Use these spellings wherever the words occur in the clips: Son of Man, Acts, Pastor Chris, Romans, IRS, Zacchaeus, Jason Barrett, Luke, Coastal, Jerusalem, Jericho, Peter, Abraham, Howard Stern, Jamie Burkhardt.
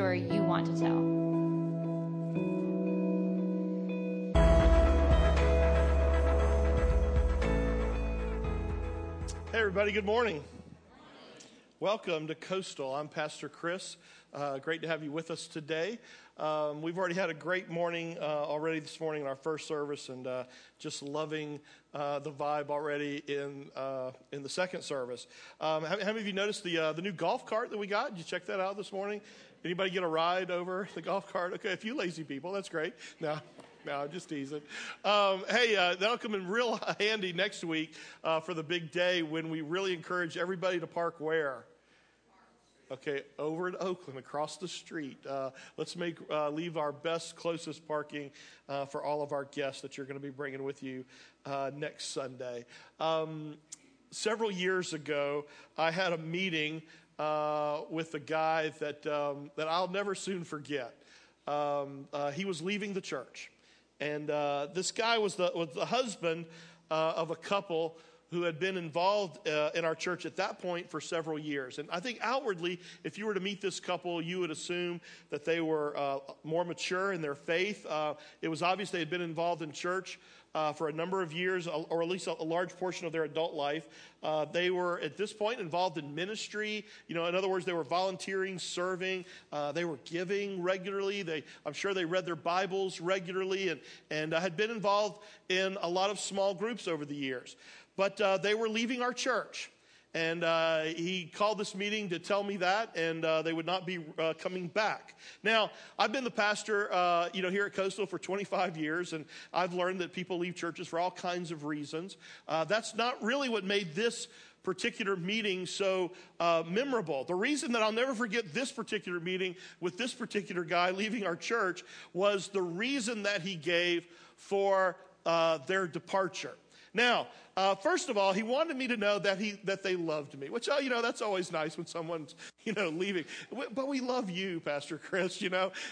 story you want to tell. Hey everybody, good morning. Welcome to Coastal. I'm Pastor Chris. Great to have you with us today. We've already had a great morning already this morning in our first service, and just loving the vibe already in the second service. How many of you noticed the new golf cart that we got? Did you check that out this morning? Anybody get a ride over the golf cart? Okay, if you lazy people, that's great. No, I'm just teasing. Hey, that'll come in real handy next week for the big day when we really encourage everybody to park where? Okay, over at Oakland, across the street. Let's leave our best, closest parking for all of our guests that you're going to be bringing with you next Sunday. Several years ago, I had a meeting with a guy that I'll never soon forget. He was leaving the church. And this guy was the husband of a couple who had been involved in our church at that point for several years. And I think outwardly, if you were to meet this couple, you would assume that they were more mature in their faith. It was obvious they had been involved in church for a number of years, or at least a large portion of their adult life. They were, at this point, involved in ministry. You know, in other words, they were volunteering, serving. They were giving regularly. I'm sure they read their Bibles regularly and had been involved in a lot of small groups over the years. But they were leaving our church. And he called this meeting to tell me that, and they would not be coming back. Now, I've been the pastor, here at Coastal for 25 years, and I've learned that people leave churches for all kinds of reasons. That's not really what made this particular meeting so memorable. The reason that I'll never forget this particular meeting with this particular guy leaving our church was the reason that he gave for their departure. Now, first of all, he wanted me to know that they loved me, which, that's always nice when someone's, leaving. But we love you, Pastor Chris,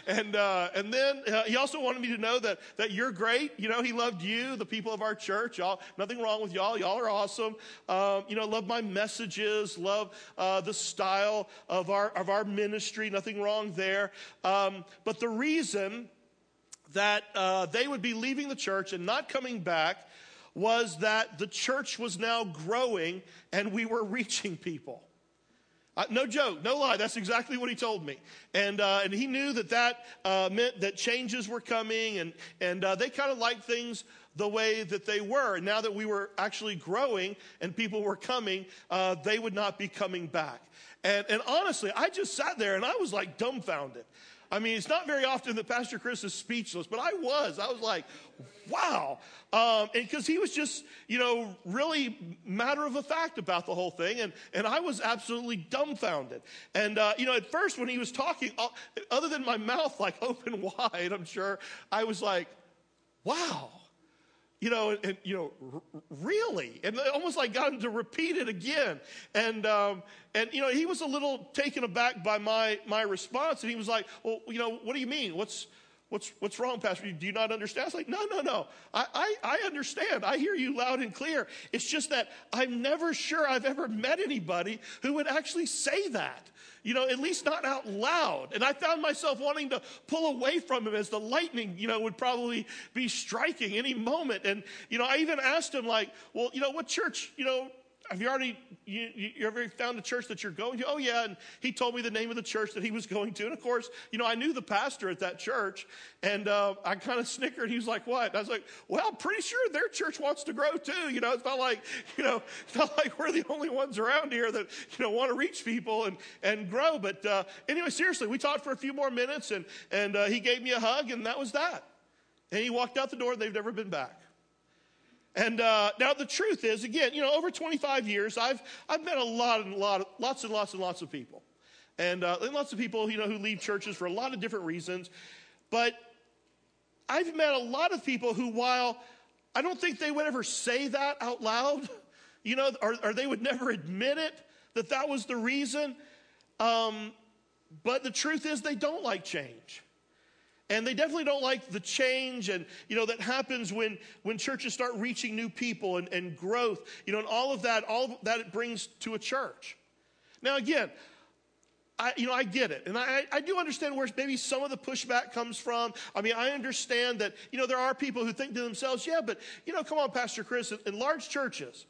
And then he also wanted me to know that you're great. He loved you, the people of our church. Y'all, nothing wrong with y'all. Y'all are awesome. Love my messages, love the style of our ministry. Nothing wrong there. But the reason that they would be leaving the church and not coming back was that the church was now growing and we were reaching people. No joke, no lie, that's exactly what he told me. And he knew that meant that changes were coming, and they kind of liked things the way that they were. And now that we were actually growing and people were coming, they would not be coming back. And honestly, I just sat there and I was like dumbfounded. I mean, it's not very often that Pastor Chris is speechless, but I was like, wow. And because he was just, really matter of a fact about the whole thing. And I was absolutely dumbfounded. And, at first when he was talking, other than my mouth like open wide, I'm sure, I was like, wow. Really? And almost like got him to repeat it again. And he was a little taken aback by my response. And he was like, well, what do you mean? What's wrong, Pastor? Do you not understand? I was like, no. I understand. I hear you loud and clear. It's just that I'm never sure I've ever met anybody who would actually say that. At least not out loud. And I found myself wanting to pull away from him as the lightning, would probably be striking any moment. And, I even asked him like, well, what church, have you already, you ever found a church that you're going to? Oh, yeah. And he told me the name of the church that he was going to. And, of course, I knew the pastor at that church. And I kind of snickered. He was like, what? And I was like, well, I'm pretty sure their church wants to grow, too. It's not like we're the only ones around here that, want to reach people and grow. But anyway, seriously, we talked for a few more minutes. And he gave me a hug. And that was that. And he walked out the door. And they've never been back. And now the truth is, again, over 25 years, I've met lots and lots of people, and lots of people, who leave churches for a lot of different reasons. But I've met a lot of people who, while I don't think they would ever say that out loud, or they would never admit it that was the reason. But the truth is, they don't like change. And they definitely don't like the change and, that happens when churches start reaching new people and growth, and all of that it brings to a church. Now, again, I get it. And I do understand where maybe some of the pushback comes from. I mean, I understand that, there are people who think to themselves, yeah, but, come on, Pastor Chris, in large churches,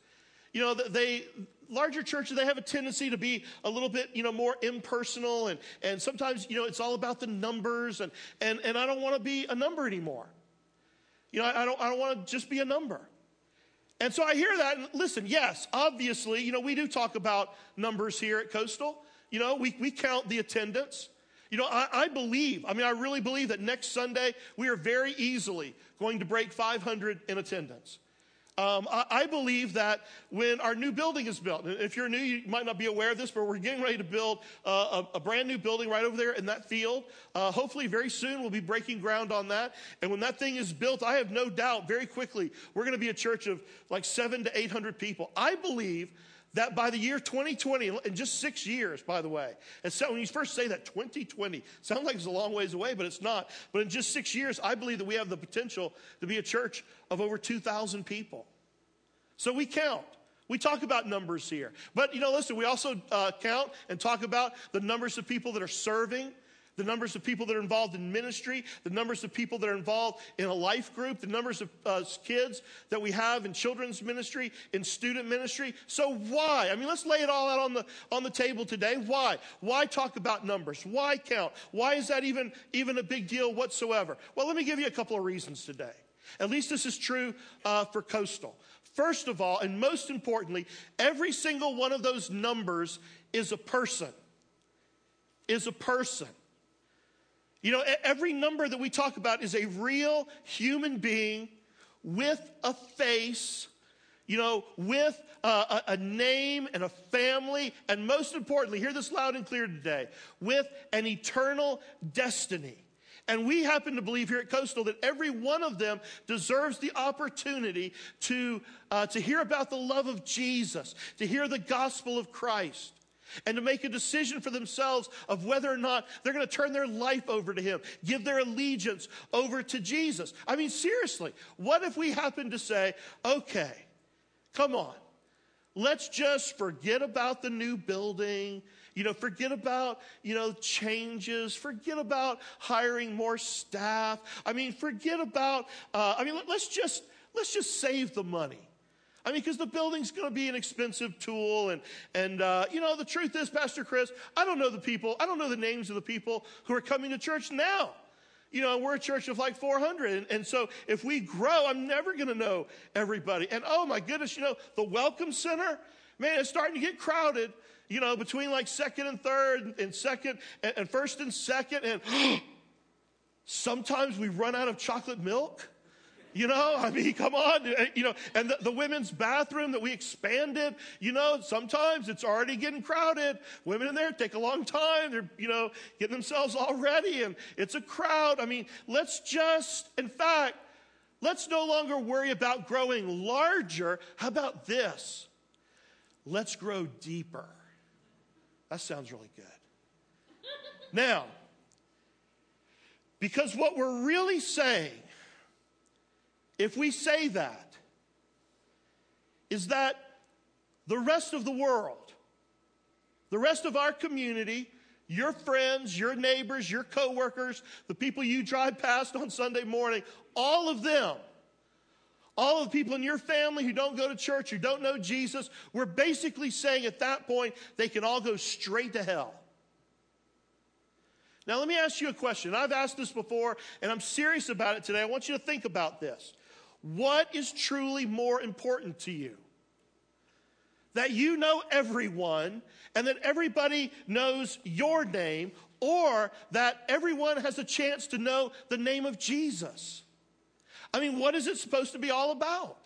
larger churches, they have a tendency to be a little bit, more impersonal. And sometimes, it's all about the numbers. And I don't want to be a number anymore. I don't want to just be a number. And so I hear that. And listen, yes, obviously, we do talk about numbers here at Coastal. We count the attendance. I believe, I really believe that next Sunday we are very easily going to break 500 in attendance. I believe that when our new building is built, and if you're new, you might not be aware of this, but we're getting ready to build a brand new building right over there in that field. Hopefully very soon we'll be breaking ground on that. And when that thing is built, I have no doubt very quickly we're going to be a church of like 700 to 800 people. I believe that by the year 2020, in just 6 years, by the way, and so when you first say that, 2020, sounds like it's a long ways away, but it's not. But in just 6 years, I believe that we have the potential to be a church of over 2,000 people. So we count. We talk about numbers here. But, listen, we also count and talk about the numbers of people that are serving, the numbers of people that are involved in ministry, the numbers of people that are involved in a life group, the numbers of kids that we have in children's ministry, in student ministry. So why? Let's lay it all out on the table today. Why? Why talk about numbers? Why count? Why is that even a big deal whatsoever? Well, let me give you a couple of reasons today. At least this is true for Coastal. First of all, and most importantly, every single one of those numbers is a person. Is a person. Every number that we talk about is a real human being with a face, with a name and a family, and most importantly, hear this loud and clear today, with an eternal destiny. And we happen to believe here at Coastal that every one of them deserves the opportunity to hear about the love of Jesus, to hear the gospel of Christ, and to make a decision for themselves of whether or not they're going to turn their life over to him, give their allegiance over to Jesus. Seriously, what if we happen to say, okay, come on, let's just forget about the new building, forget about, changes, forget about hiring more staff. Forget about, let's just save the money. Because the building's going to be an expensive tool. And the truth is, Pastor Chris, I don't know the people. I don't know the names of the people who are coming to church now. We're a church of like 400. And so if we grow, I'm never going to know everybody. And oh my goodness, the Welcome Center, man, it's starting to get crowded, between like second and third and second and first and second. And sometimes we run out of chocolate milk. Come on, and the women's bathroom that we expanded, sometimes it's already getting crowded. Women in there take a long time. They're, getting themselves all ready, and it's a crowd. Let's no longer worry about growing larger. How about this? Let's grow deeper. That sounds really good. Now, because what we're really saying, if we say that, is that the rest of the world, the rest of our community, your friends, your neighbors, your coworkers, the people you drive past on Sunday morning, all of them, all of the people in your family who don't go to church, who don't know Jesus, we're basically saying at that point, they can all go straight to hell. Now, let me ask you a question. I've asked this before, and I'm serious about it today. I want you to think about this. What is truly more important to you? That you know everyone and that everybody knows your name, or that everyone has a chance to know the name of Jesus? What is it supposed to be all about?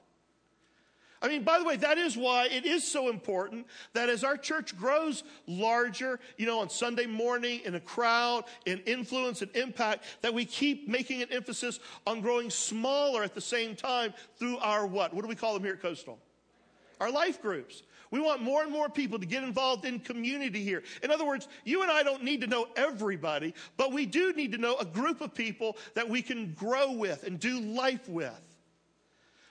By the way, that is why it is so important that as our church grows larger, on Sunday morning, in a crowd, in influence and impact, that we keep making an emphasis on growing smaller at the same time through our what? What do we call them here at Coastal? Our life groups. We want more and more people to get involved in community here. In other words, you and I don't need to know everybody, but we do need to know a group of people that we can grow with and do life with.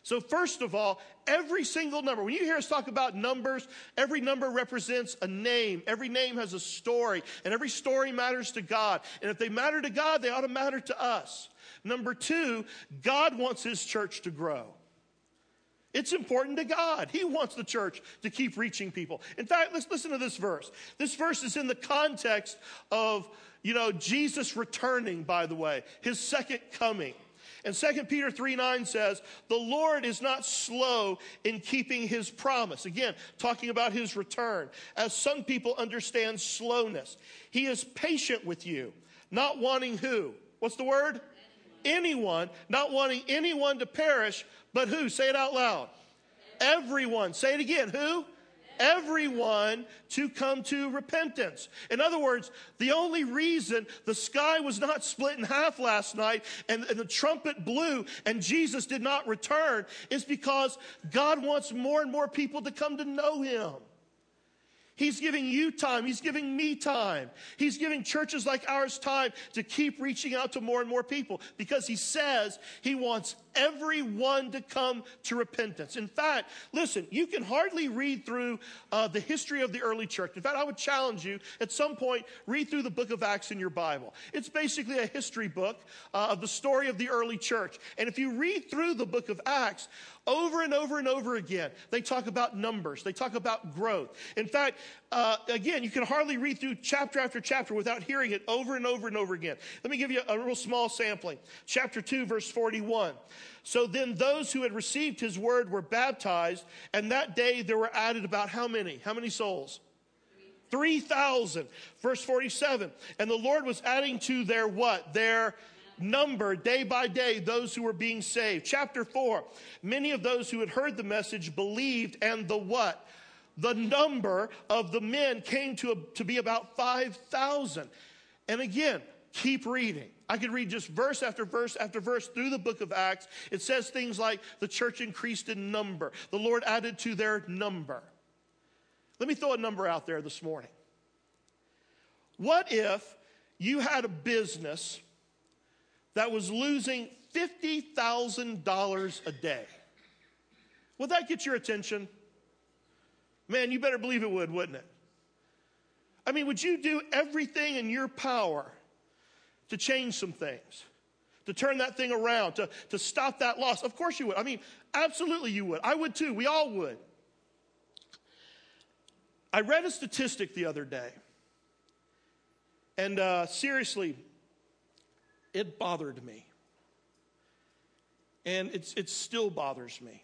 So first of all, every single number, when you hear us talk about numbers, every number represents a name. Every name has a story, and every story matters to God. And if they matter to God, they ought to matter to us. Number two, God wants his church to grow. It's important to God. He wants the church to keep reaching people. In fact, let's listen to this verse. This verse is in the context of, Jesus returning, by the way, his second coming. And 2 Peter 3:9 says, the Lord is not slow in keeping his promise. Again, talking about his return. As some people understand slowness. He is patient with you, not wanting who? What's the word? Anyone, not wanting anyone to perish, but who? Say it out loud. Everyone. Say it again. Who? Everyone to come to repentance. In other words, the only reason the sky was not split in half last night and the trumpet blew and Jesus did not return is because God wants more and more people to come to know him. He's giving you time. He's giving me time. He's giving churches like ours time to keep reaching out to more and more people because he says he wants everyone to come to repentance. In fact, listen, you can hardly read through the history of the early church. In fact, I would challenge you at some point, read through the book of Acts in your Bible. It's basically a history book of the story of the early church. And if you read through the book of Acts, over and over and over again, they talk about numbers. They talk about growth. In fact, again, you can hardly read through chapter after chapter without hearing it over and over and over again. Let me give you a real small sampling. Chapter 2, verse 41. So then those who had received his word were baptized, and that day there were added about how many? How many souls? 3,000. Verse 47. And the Lord was adding to their what? Their number day by day those who were being saved. Chapter 4, many of those who had heard the message believed, and the what? The number of the men came to be about 5,000. And again, keep reading. I could read just verse after verse after verse through the book of Acts. It says things like the church increased in number. The Lord added to their number. Let me throw a number out there this morning. What if you had a business that was losing $50,000 a day? Would that get your attention? Man, you better believe it would, wouldn't it? I mean, would you do everything in your power to change some things, to turn that thing around, to stop that loss? Of course you would. I mean, absolutely you would. I would too. We all would. I read a statistic the other day, and seriously, it bothered me. And it still bothers me.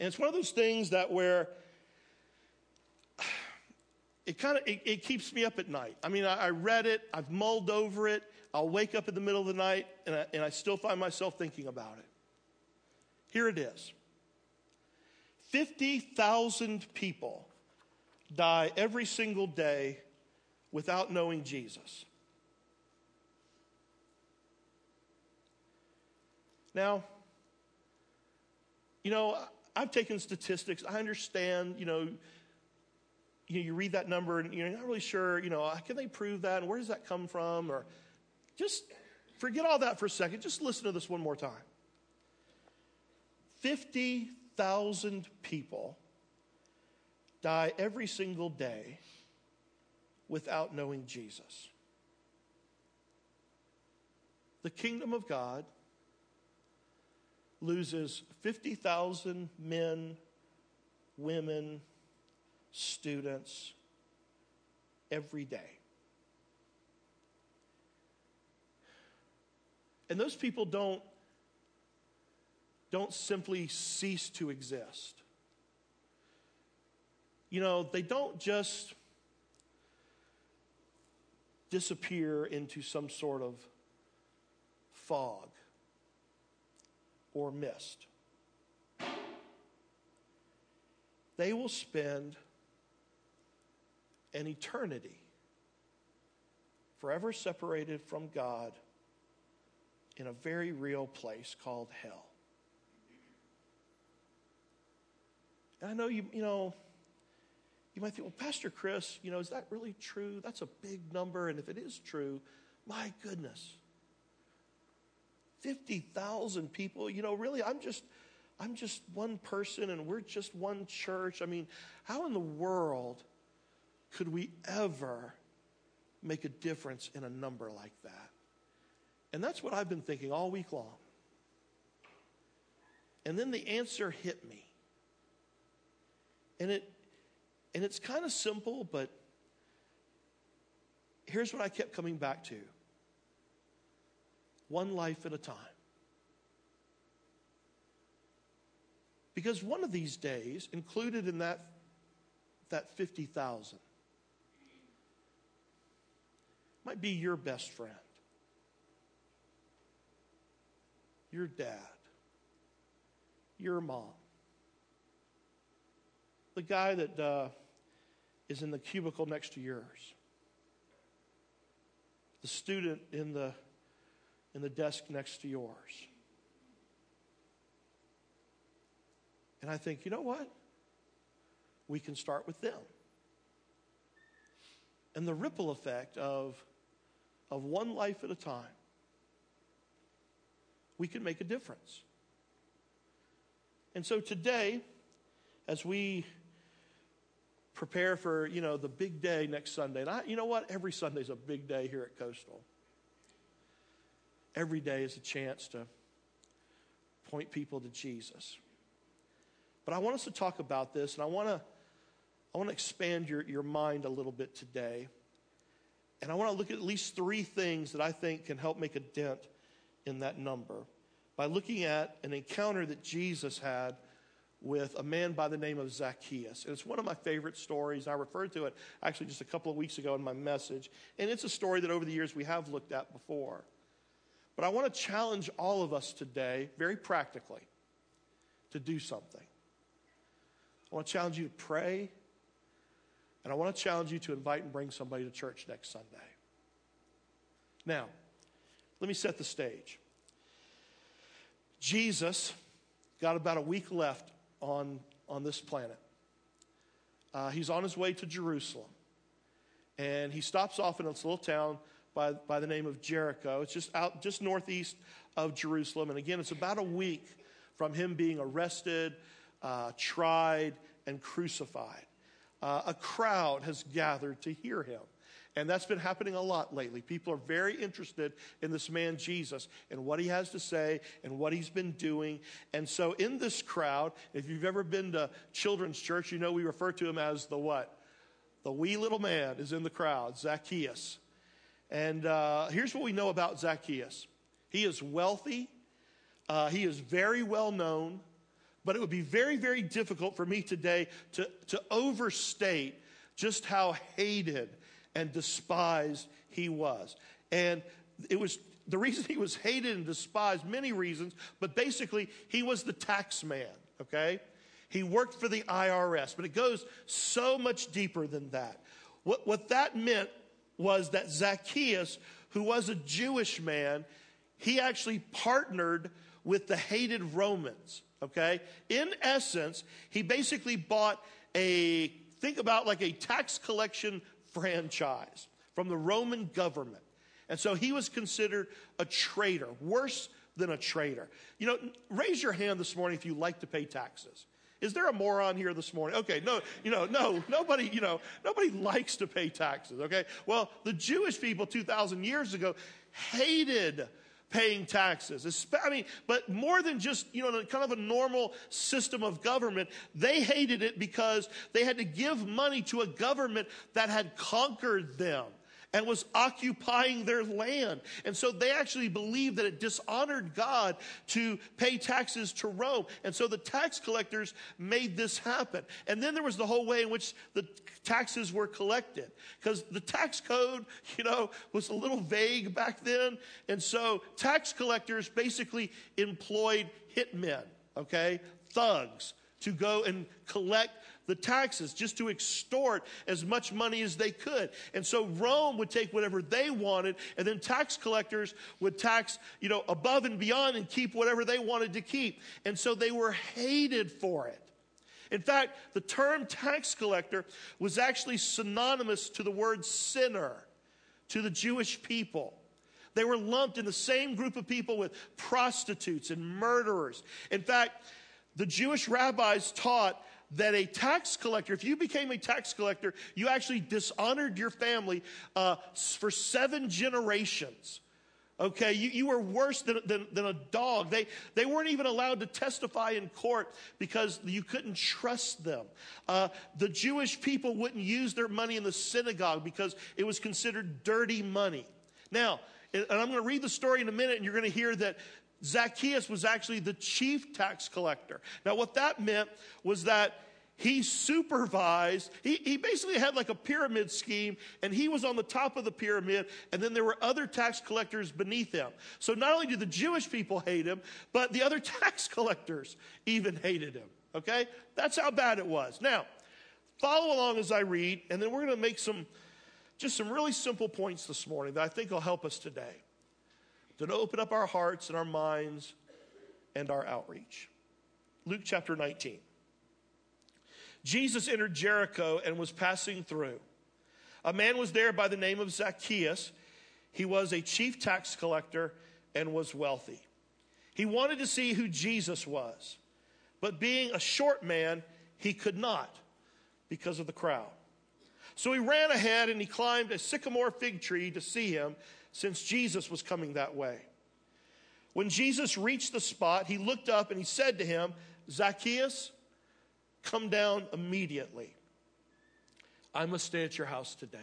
And it's one of those things that where it keeps me up at night. I mean, I read it. I've mulled over it. I'll wake up in the middle of the night, and I still find myself thinking about it. Here it is. 50,000 people die every single day without knowing Jesus. Now, I've taken statistics. I understand, you read that number and you're not really sure, can they prove that? And where does that come from? Or just forget all that for a second. Just listen to this one more time. 50,000 people die every single day without knowing Jesus. The kingdom of God loses 50,000 men, women, students every day. And those people don't simply cease to exist. They don't just disappear into some sort of fog or missed. They will spend an eternity forever separated from God in a very real place called hell. And I know you might think, well, Pastor Chris, is that really true? That's a big number. And if it is true, my goodness. 50,000 people. You know, really, I'm just one person and we're just one church. I mean, how in the world could we ever make a difference in a number like that? And that's what I've been thinking all week long. And then the answer hit me. And it's kind of simple, but here's what I kept coming back to. One life at a time. Because one of these days, included in that 50,000, might be your best friend, your dad, your mom, the guy that is in the cubicle next to yours, the student in the desk next to yours. And I think, you know what? We can start with them. And the ripple effect of one life at a time, we can make a difference. And so today, as we prepare for, you know, the big day next Sunday, and you know what? Every Sunday is a big day here at Coastal. Every day is a chance to point people to Jesus. But I want us to talk about this, and I want to expand your mind a little bit today. And I want to look at least three things that I think can help make a dent in that number by looking at an encounter that Jesus had with a man by the name of Zacchaeus. And it's one of my favorite stories. I referred to it actually just a couple of weeks ago in my message. And it's a story that over the years we have looked at before. But I want to challenge all of us today, very practically, to do something. I want to challenge you to pray, and I want to challenge you to invite and bring somebody to church next Sunday. Now, let me set the stage. Jesus got about a week left on this planet. He's on his way to Jerusalem, and he stops off in this little town by the name of Jericho. It's just northeast of Jerusalem, and again, it's about a week from him being arrested, tried, and crucified. A crowd has gathered to hear him. And that's been happening a lot lately. People are very interested in this man Jesus and what he has to say and what he's been doing. And so in this crowd, if you've ever been to children's church, you know we refer to him as the what? The wee little man is in the crowd, Zacchaeus. And here's what we know about Zacchaeus. He is wealthy. He is very well known. But it would be very, very difficult for me today to overstate just how hated and despised he was. And it was the reason he was hated and despised, many reasons, but basically he was the tax man, okay? He worked for the IRS, but it goes so much deeper than that. What that meant was that Zacchaeus, who was a Jewish man, he actually partnered with the hated Romans. Okay, in essence, he basically bought a tax collection franchise from the Roman government. And so he was considered a traitor, worse than a traitor. You know, raise your hand this morning if you like to pay taxes. Is there a moron here this morning? Okay, nobody likes to pay taxes, okay? Well, the Jewish people 2,000 years ago hated paying taxes. I mean, but more than just, you know, kind of a normal system of government, they hated it because they had to give money to a government that had conquered them and was occupying their land. And so they actually believed that it dishonored God to pay taxes to Rome. And so the tax collectors made this happen. And then there was the whole way in which the taxes were collected. Because the tax code, you know, was a little vague back then. And so tax collectors basically employed hitmen, okay, thugs, to go and collect the taxes, just to extort as much money as they could. And so Rome would take whatever they wanted, and then tax collectors would tax, you know, above and beyond and keep whatever they wanted to keep. And so they were hated for it. In fact, the term tax collector was actually synonymous to the word sinner to the Jewish people. They were lumped in the same group of people with prostitutes and murderers. In fact, the Jewish rabbis taught that a tax collector, if you became a tax collector, you actually dishonored your family for 7 generations. Okay, you were worse than a dog. They weren't even allowed to testify in court because you couldn't trust them. The Jewish people wouldn't use their money in the synagogue because it was considered dirty money. Now, and I'm going to read the story in a minute, and you're going to hear that Zacchaeus was actually the chief tax collector. Now, what that meant was that he supervised, he basically had like a pyramid scheme, and he was on the top of the pyramid, and then there were other tax collectors beneath him. So not only did the Jewish people hate him, but the other tax collectors even hated him, okay? That's how bad it was. Now, follow along as I read, and then we're going to make some really simple points this morning that I think will help us today, to open up our hearts and our minds and our outreach. Luke chapter 19. Jesus entered Jericho and was passing through. A man was there by the name of Zacchaeus. He was a chief tax collector and was wealthy. He wanted to see who Jesus was, but being a short man, he could not because of the crowd. So he ran ahead and he climbed a sycamore fig tree to see him, since Jesus was coming that way. When Jesus reached the spot, he looked up and he said to him, "Zacchaeus, come down immediately. I must stay at your house today."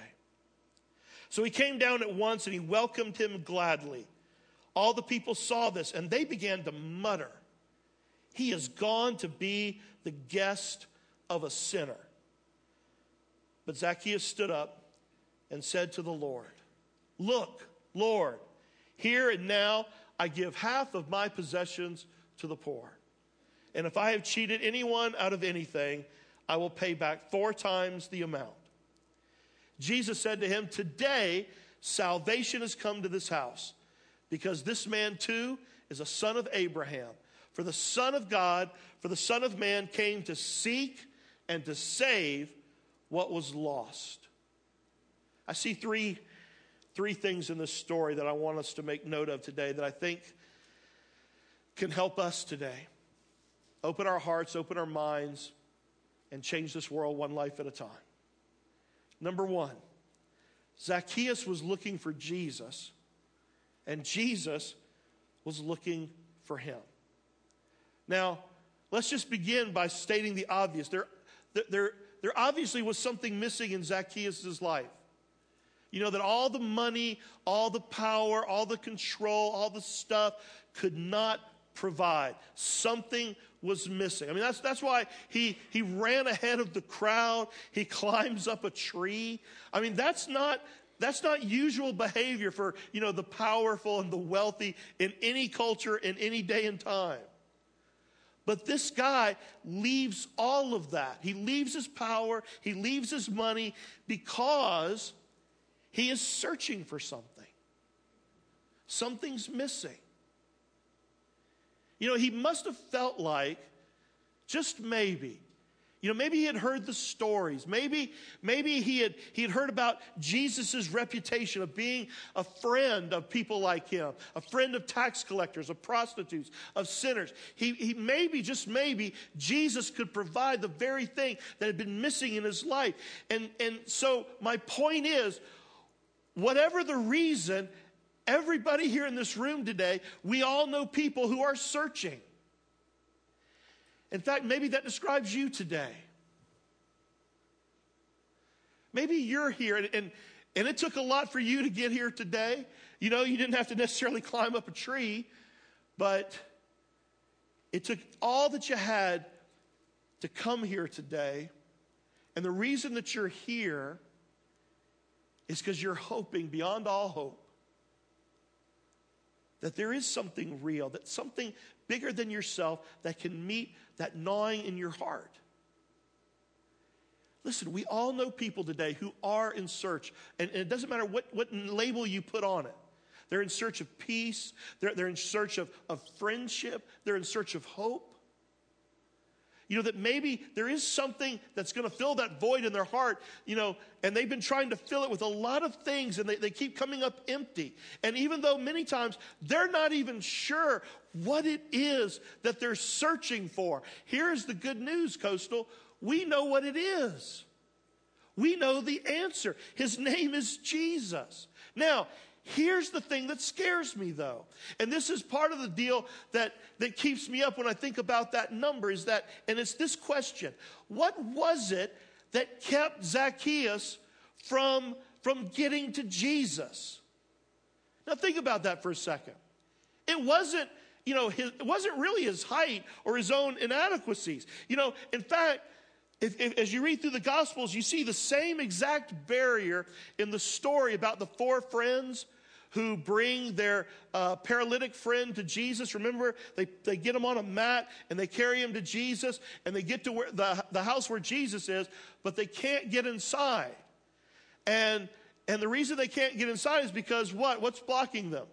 So he came down at once and he welcomed him gladly. All the people saw this and they began to mutter, "He is gone to be the guest of a sinner." But Zacchaeus stood up and said to the Lord, "Look, Lord, here and now I give half of my possessions to the poor. And if I have cheated anyone out of anything, I will pay back 4 times the amount." Jesus said to him, "Today salvation has come to this house, because this man too is a son of Abraham. For the Son of God, for the Son of Man came to seek and to save what was lost." I see three things in this story that I want us to make note of today that I think can help us today. Open our hearts, open our minds, and change this world one life at a time. Number one, Zacchaeus was looking for Jesus, and Jesus was looking for him. Now, let's just begin by stating the obvious. There obviously was something missing in Zacchaeus' life. You know, that all the money, all the power, all the control, all the stuff could not provide. Something was missing. I mean, that's why he ran ahead of the crowd. He climbs up a tree. I mean, that's not usual behavior for, you know, the powerful and the wealthy in any culture, in any day and time. But this guy leaves all of that. He leaves his power. He leaves his money because he is searching for something. Something's missing. You know, he must have felt like, just maybe, you know, maybe he had heard the stories. Maybe he had heard about Jesus' reputation of being a friend of people like him, a friend of tax collectors, of prostitutes, of sinners. He maybe, just maybe, Jesus could provide the very thing that had been missing in his life. And so my point is, whatever the reason, everybody here in this room today, we all know people who are searching. In fact, maybe that describes you today. Maybe you're here, and it took a lot for you to get here today. You know, you didn't have to necessarily climb up a tree, but it took all that you had to come here today. And the reason that you're here is because you're hoping beyond all hope that there is something real, that something bigger than yourself that can meet that gnawing in your heart. Listen, we all know people today who are in search, and it doesn't matter what label you put on it. They're in search of peace. They're in search of friendship. They're in search of hope. you know, that maybe there is something that's going to fill that void in their heart, you know, and they've been trying to fill it with a lot of things, and they keep coming up empty. And even though many times they're not even sure what it is that they're searching for. Here's the good news, Coastal. We know what it is. We know the answer. His name is Jesus. Now, here's the thing that scares me, though. And this is part of the deal that keeps me up when I think about that number, is that, and it's this question: what was it that kept Zacchaeus from getting to Jesus? Now think about that for a second. It wasn't, you know, it wasn't really his height or his own inadequacies. You know, in fact, If as you read through the Gospels, you see the same exact barrier in the story about the four friends who bring their paralytic friend to Jesus. Remember, they get him on a mat, and they carry him to Jesus, and they get to where the house where Jesus is, but they can't get inside. And the reason they can't get inside is because what? What's blocking them?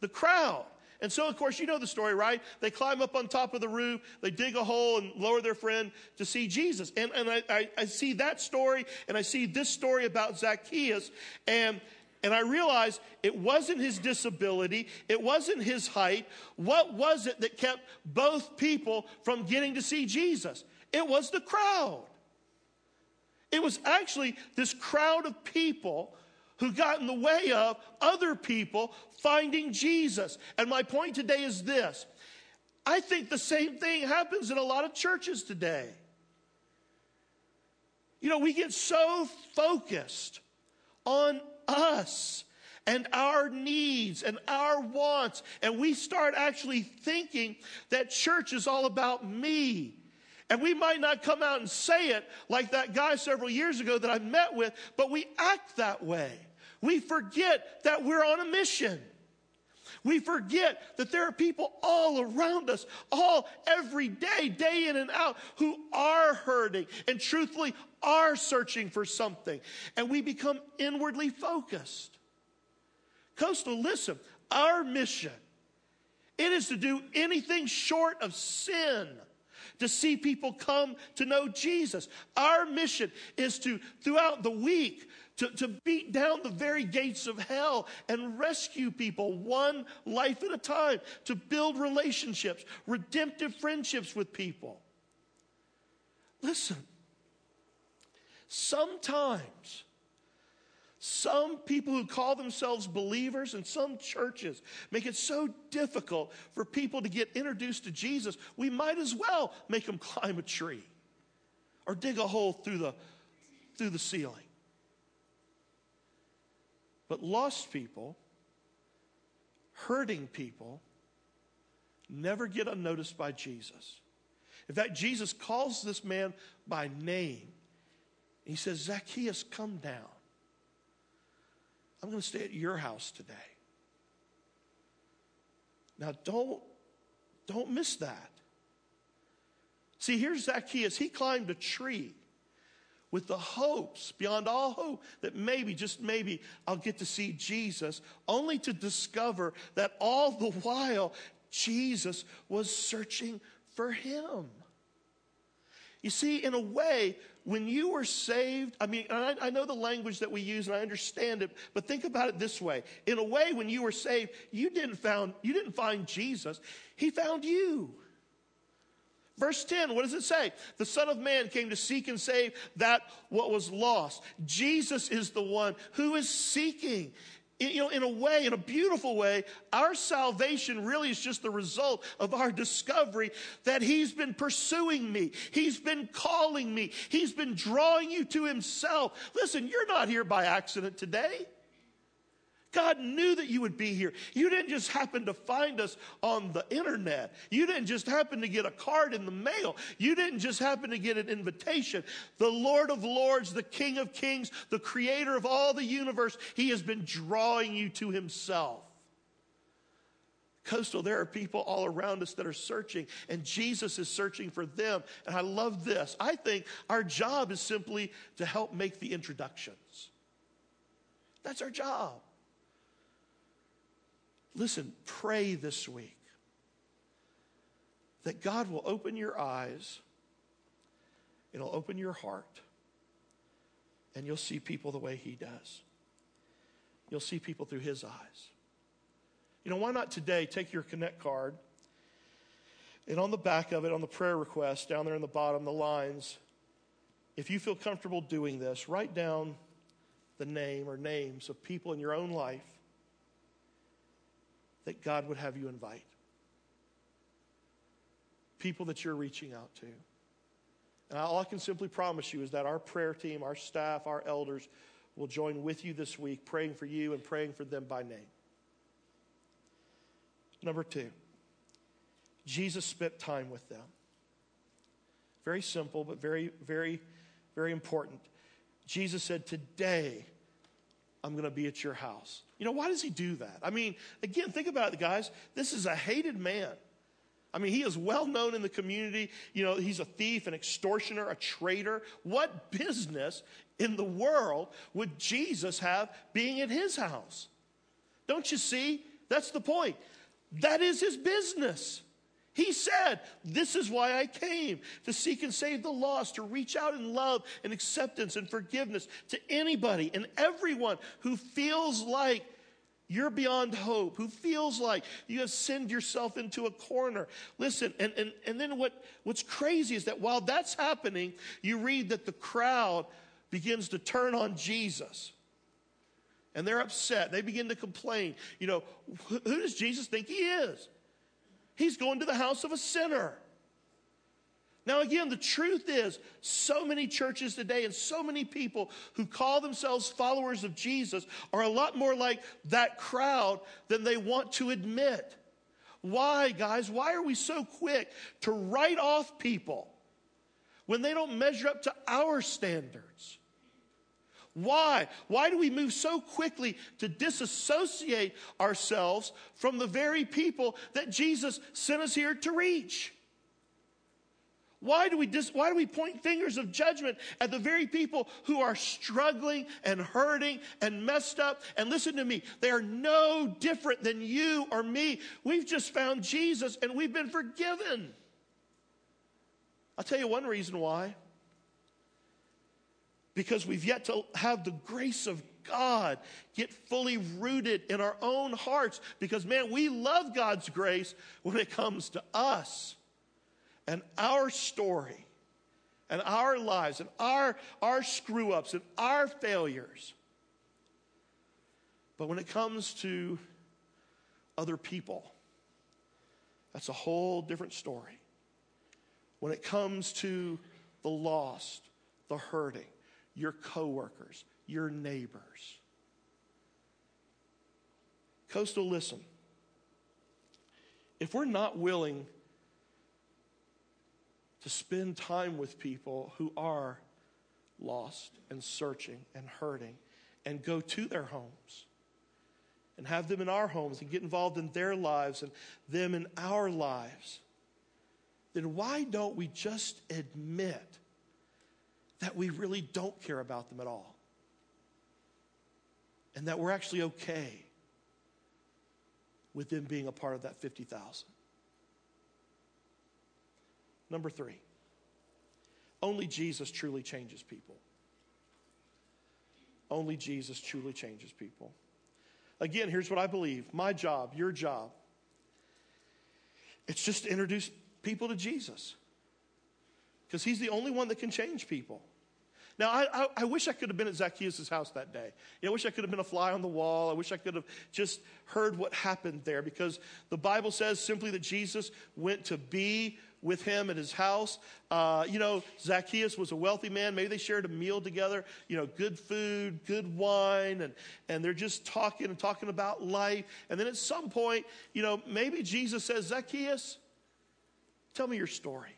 The crowd. And so, of course, you know the story, right? They climb up on top of the roof. They dig a hole and lower their friend to see Jesus. And I see that story, and I see this story about Zacchaeus. And I realize it wasn't his disability. It wasn't his height. What was it that kept both people from getting to see Jesus? It was the crowd. It was actually this crowd of people who got in the way of other people finding Jesus. And my point today is this: I think the same thing happens in a lot of churches today. You know, we get so focused on us and our needs and our wants, and we start actually thinking that church is all about me. And we might not come out and say it like that guy several years ago that I met with, but we act that way. We forget that we're on a mission. We forget that there are people all around us, every day, day in and out, who are hurting and truthfully are searching for something. And we become inwardly focused. Coastal, listen, our mission, it is to do anything short of sin to see people come to know Jesus. Our mission is to, throughout the week, to beat down the very gates of hell and rescue people one life at a time, to build relationships, redemptive friendships with people. Listen, sometimes some people who call themselves believers and some churches make it so difficult for people to get introduced to Jesus, we might as well make them climb a tree or dig a hole through the ceiling. But lost people, hurting people, never get unnoticed by Jesus. In fact, Jesus calls this man by name. He says, "Zacchaeus, come down. I'm going to stay at your house today." Now, don't miss that. See, here's Zacchaeus. He climbed a tree with the hopes, beyond all hope, that maybe, just maybe, I'll get to see Jesus, only to discover that all the while, Jesus was searching for him. You see, in a way, when you were saved, I mean, I know the language that we use and I understand it, but think about it this way. In a way, when you were saved, you didn't find Jesus. He found you. Verse 10, what does it say? The Son of Man came to seek and save that what was lost. Jesus is the one who is seeking. You know, in a way, in a beautiful way, our salvation really is just the result of our discovery that he's been pursuing me. He's been calling me. He's been drawing you to himself. Listen, you're not here by accident today. God knew that you would be here. You didn't just happen to find us on the internet. You didn't just happen to get a card in the mail. You didn't just happen to get an invitation. The Lord of Lords, the King of Kings, the creator of all the universe, he has been drawing you to himself. Coastal, there are people all around us that are searching, and Jesus is searching for them. And I love this. I think our job is simply to help make the introductions. That's our job. Listen, pray this week that God will open your eyes, it'll open your heart, and you'll see people the way he does. You'll see people through his eyes. You know, why not today take your Connect card, and on the back of it, on the prayer request, down there in the bottom, the lines, if you feel comfortable doing this, write down the name or names of people in your own life that God would have you invite. People that you're reaching out to. And all I can simply promise you is that our prayer team, our staff, our elders will join with you this week, praying for you and praying for them by name. Number two, Jesus spent time with them. Very simple, but very, very, very important. Jesus said, today, I'm going to be at your house. You know, why does he do that? I mean, again, think about it, guys. This is a hated man. I mean, he is well known in the community. You know, he's a thief, an extortioner, a traitor. What business in the world would Jesus have being at his house? Don't you see? That's the point. That is his business. He said, this is why I came, to seek and save the lost, to reach out in love and acceptance and forgiveness to anybody and everyone who feels like you're beyond hope, who feels like you have sinned yourself into a corner. Listen, and then what's crazy is that while that's happening, you read that the crowd begins to turn on Jesus. And they're upset. They begin to complain. You know, who does Jesus think he is? He's going to the house of a sinner. Now again, the truth is, so many churches today and so many people who call themselves followers of Jesus are a lot more like that crowd than they want to admit. Why, guys? Why are we so quick to write off people when they don't measure up to our standards? Why? Why do we move so quickly to disassociate ourselves from the very people that Jesus sent us here to reach? Why do we point fingers of judgment at the very people who are struggling and hurting and messed up? And listen to me, they are no different than you or me. We've just found Jesus and we've been forgiven. I'll tell you one reason why. Because we've yet to have the grace of God get fully rooted in our own hearts. Because, man, we love God's grace when it comes to us and our story and our lives and our screw-ups and our failures. But when it comes to other people, that's a whole different story. When it comes to the lost, the hurting, your coworkers, your neighbors. Coastal, listen. If we're not willing to spend time with people who are lost and searching and hurting and go to their homes and have them in our homes and get involved in their lives and them in our lives, then why don't we just admit that we really don't care about them at all, and that we're actually okay with them being a part of that 50,000. Number three, only Jesus truly changes people. Only Jesus truly changes people. Again, here's what I believe. My job, your job, it's just to introduce people to Jesus, because he's the only one that can change people. Now, I wish I could have been at Zacchaeus' house that day. You know, I wish I could have been a fly on the wall. I wish I could have just heard what happened there, because the Bible says simply that Jesus went to be with him at his house. You know, Zacchaeus was a wealthy man. Maybe they shared a meal together. You know, good food, good wine, and they're just talking and talking about life. And then at some point, you know, maybe Jesus says, Zacchaeus, tell me your story.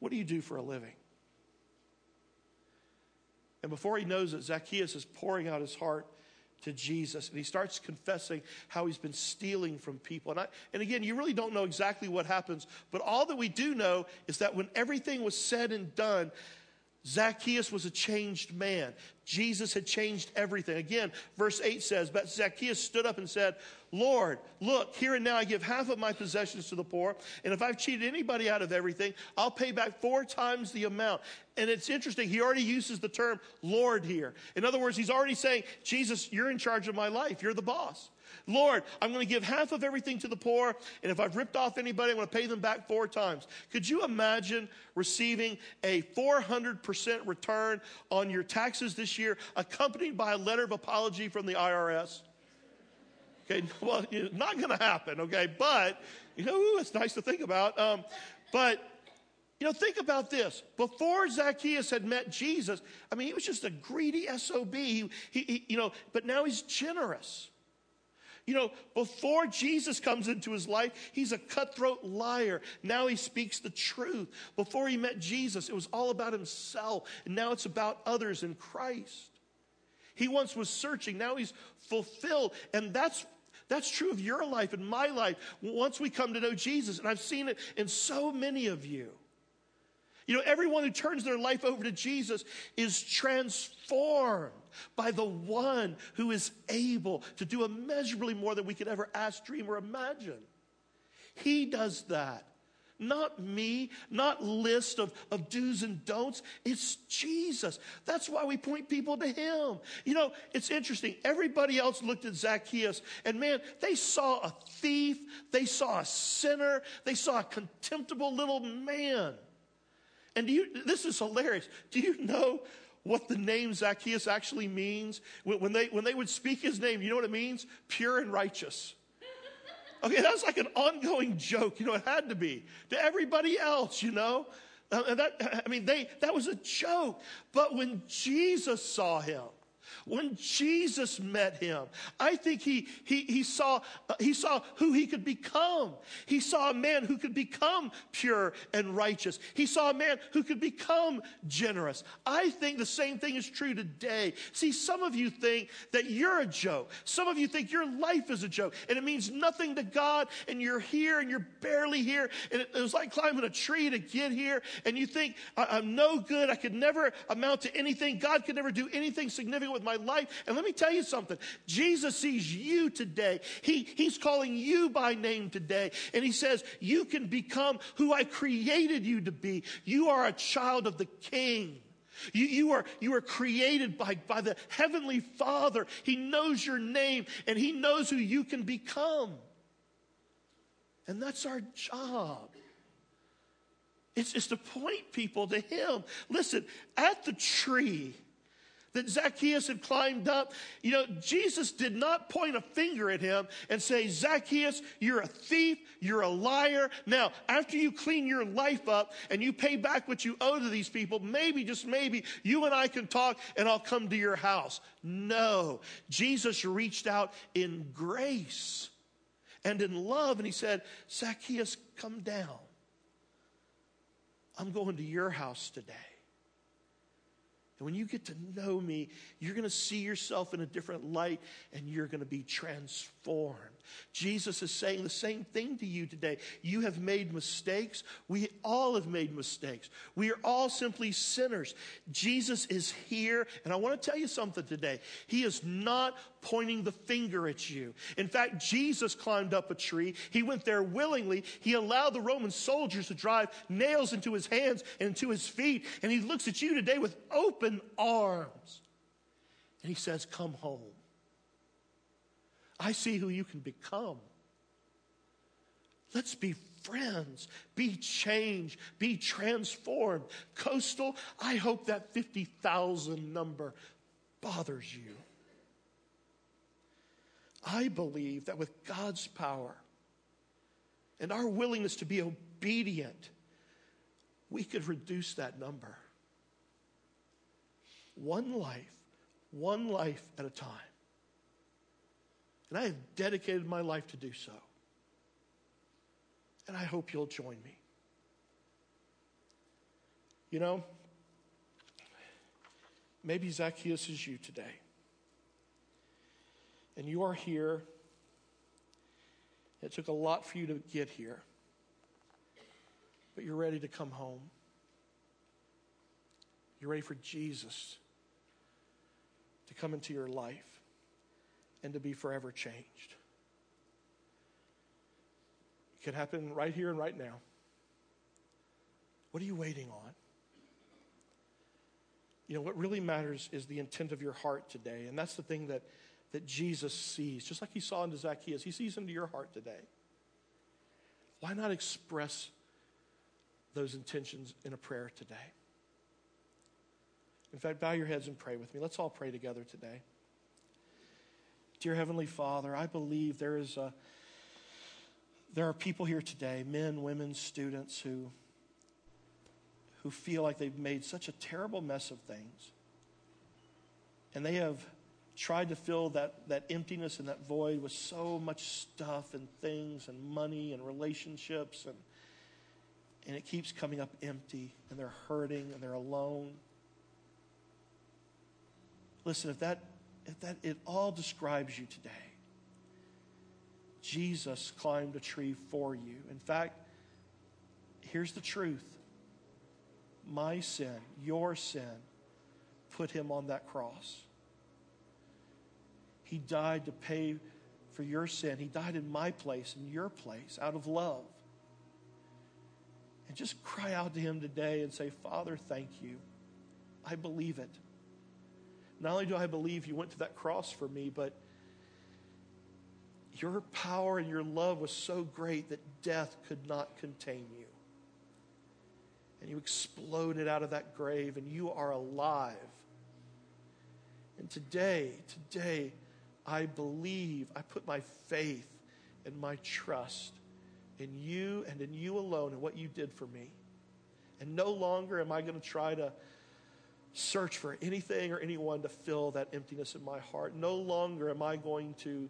What do you do for a living? And before he knows it, Zacchaeus is pouring out his heart to Jesus. And he starts confessing how he's been stealing from people. And again, you really don't know exactly what happens. But all that we do know is that when everything was said and done, Zacchaeus was a changed man. Jesus had changed everything. Again, verse 8 says, but Zacchaeus stood up and said, Lord, look, here and now I give half of my possessions to the poor, and if I've cheated anybody out of everything, I'll pay back 4 times the amount. And it's interesting, he already uses the term Lord here. In other words, he's already saying, Jesus, you're in charge of my life. You're the boss. Lord, I'm going to give half of everything to the poor, and if I've ripped off anybody, I'm going to pay them back 4 times. Could you imagine receiving a 400% return on your taxes this year, accompanied by a letter of apology from the IRS? Okay, well, not going to happen, okay? But, it's nice to think about. Think about this. Before Zacchaeus had met Jesus, he was just a greedy SOB. But now he's generous. Before Jesus comes into his life, he's a cutthroat liar. Now he speaks the truth. Before he met Jesus, it was all about himself. And now it's about others in Christ. He once was searching. Now he's fulfilled. And that's true of your life and my life. Once we come to know Jesus, and I've seen it in so many of you. Everyone who turns their life over to Jesus is transformed by the one who is able to do immeasurably more than we could ever ask, dream, or imagine. He does that. Not me, not list of do's and don'ts. It's Jesus. That's why we point people to him. It's interesting. Everybody else looked at Zacchaeus, and man, they saw a thief. They saw a sinner. They saw a contemptible little man. And this is hilarious. Do you know what the name Zacchaeus actually means? When they would speak his name, you know what it means? Pure and righteous. Okay, that's like an ongoing joke. It had to be. To everybody else, that was a joke. But when Jesus saw him, when Jesus met him, I think he saw who he could become. He saw a man who could become pure and righteous. He saw a man who could become generous. I think the same thing is true today. See, some of you think that you're a joke. Some of you think your life is a joke, and it means nothing to God, and you're here, and you're barely here, and it was like climbing a tree to get here, and you think, I'm no good. I could never amount to anything. God could never do anything significant with my life. And let me tell you something. Jesus sees you today. He's calling you by name today. And he says, you can become who I created you to be. You are a child of the King. You are created by the Heavenly Father. He knows your name, and he knows who you can become. And that's our job. It's to point people to him. Listen, at the tree that Zacchaeus had climbed up, Jesus did not point a finger at him and say, Zacchaeus, you're a thief, you're a liar. Now, after you clean your life up and you pay back what you owe to these people, maybe, just maybe, you and I can talk and I'll come to your house. No, Jesus reached out in grace and in love, and he said, Zacchaeus, come down. I'm going to your house today. And when you get to know me, you're going to see yourself in a different light, and you're going to be transformed. Jesus is saying the same thing to you today. You have made mistakes. We all have made mistakes. We are all simply sinners. Jesus is here, and I want to tell you something today. He is not pointing the finger at you. In fact, Jesus climbed up a tree. He went there willingly. He allowed the Roman soldiers to drive nails into his hands and into his feet. And he looks at you today with open arms. And he says, come home. I see who you can become. Let's be friends, be changed, be transformed. Coastal, I hope that 50,000 number bothers you. I believe that with God's power and our willingness to be obedient, we could reduce that number. One life at a time. And I have dedicated my life to do so. And I hope you'll join me. Maybe Zacchaeus is you today. And you are here. It took a lot for you to get here. But you're ready to come home. You're ready for Jesus to come into your life and to be forever changed. It could happen right here and right now. What are you waiting on? You know, what really matters is the intent of your heart today. And that's the thing that Jesus sees, just like he saw into Zacchaeus. He sees into your heart today. Why not express those intentions in a prayer today? In fact, bow your heads and pray with me. Let's all pray together today. Dear Heavenly Father, I believe there are people here today, men, women, students, who feel like they've made such a terrible mess of things. And they have tried to fill that emptiness and that void with so much stuff and things and money and relationships. And it keeps coming up empty, and they're hurting, and they're alone. Listen, if that it all describes you today, Jesus climbed a tree for you. In fact, here's the truth. My sin, your sin, put him on that cross. He died to pay for your sin. He died in my place, in your place, out of love. And just cry out to him today and say, Father, thank you. I believe it. Not only do I believe you went to that cross for me, but your power and your love was so great that death could not contain you. And you exploded out of that grave, and you are alive. And today, I believe, I put my faith and my trust in you and in you alone and what you did for me. And no longer am I going to try to search for anything or anyone to fill that emptiness in my heart. No longer am I going to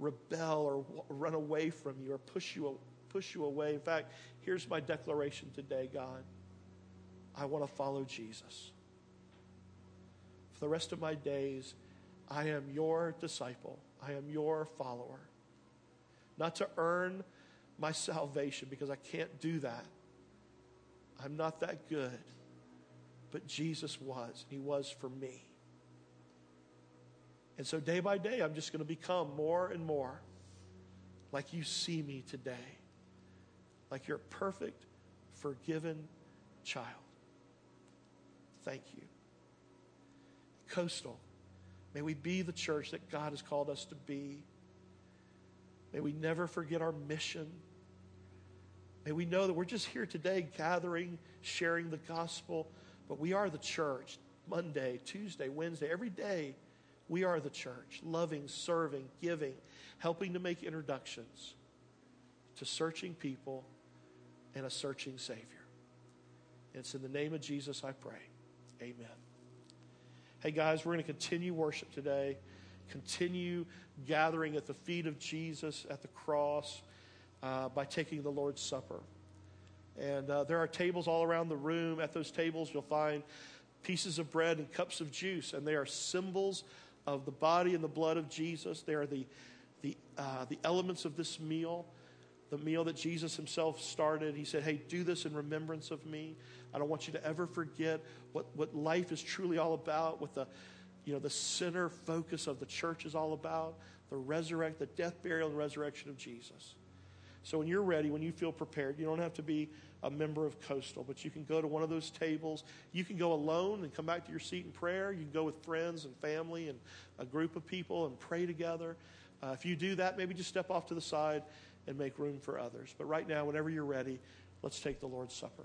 rebel or run away from you or push you away. In fact, here's my declaration today, God. I want to follow Jesus. For the rest of my days, I am your disciple. I am your follower. Not to earn my salvation, because I can't do that. I'm not that good. But Jesus was, and he was for me. And so day by day, I'm just going to become more and more like you see me today. Like your perfect, forgiven child. Thank you. Coastal, may we be the church that God has called us to be. May we never forget our mission. May we know that we're just here today gathering, sharing the gospel, but we are the church. Monday, Tuesday, Wednesday, every day we are the church, loving, serving, giving, helping to make introductions to searching people and a searching Savior. It's in the name of Jesus I pray. Amen. Hey guys, we're going to continue worship today. Continue gathering at the feet of Jesus at the cross by taking the Lord's Supper. And there are tables all around the room. At those tables you'll find pieces of bread and cups of juice. And they are symbols of the body and the blood of Jesus. They are the elements of this meal. The meal that Jesus himself started. He said, hey, do this in remembrance of me. I don't want you to ever forget what life is truly all about, what the center focus of the church is all about, the death, burial, and resurrection of Jesus. So when you're ready, when you feel prepared, you don't have to be a member of Coastal, but you can go to one of those tables. You can go alone and come back to your seat in prayer. You can go with friends and family and a group of people and pray together. If you do that, maybe just step off to the side and make room for others. But right now, whenever you're ready, let's take the Lord's Supper.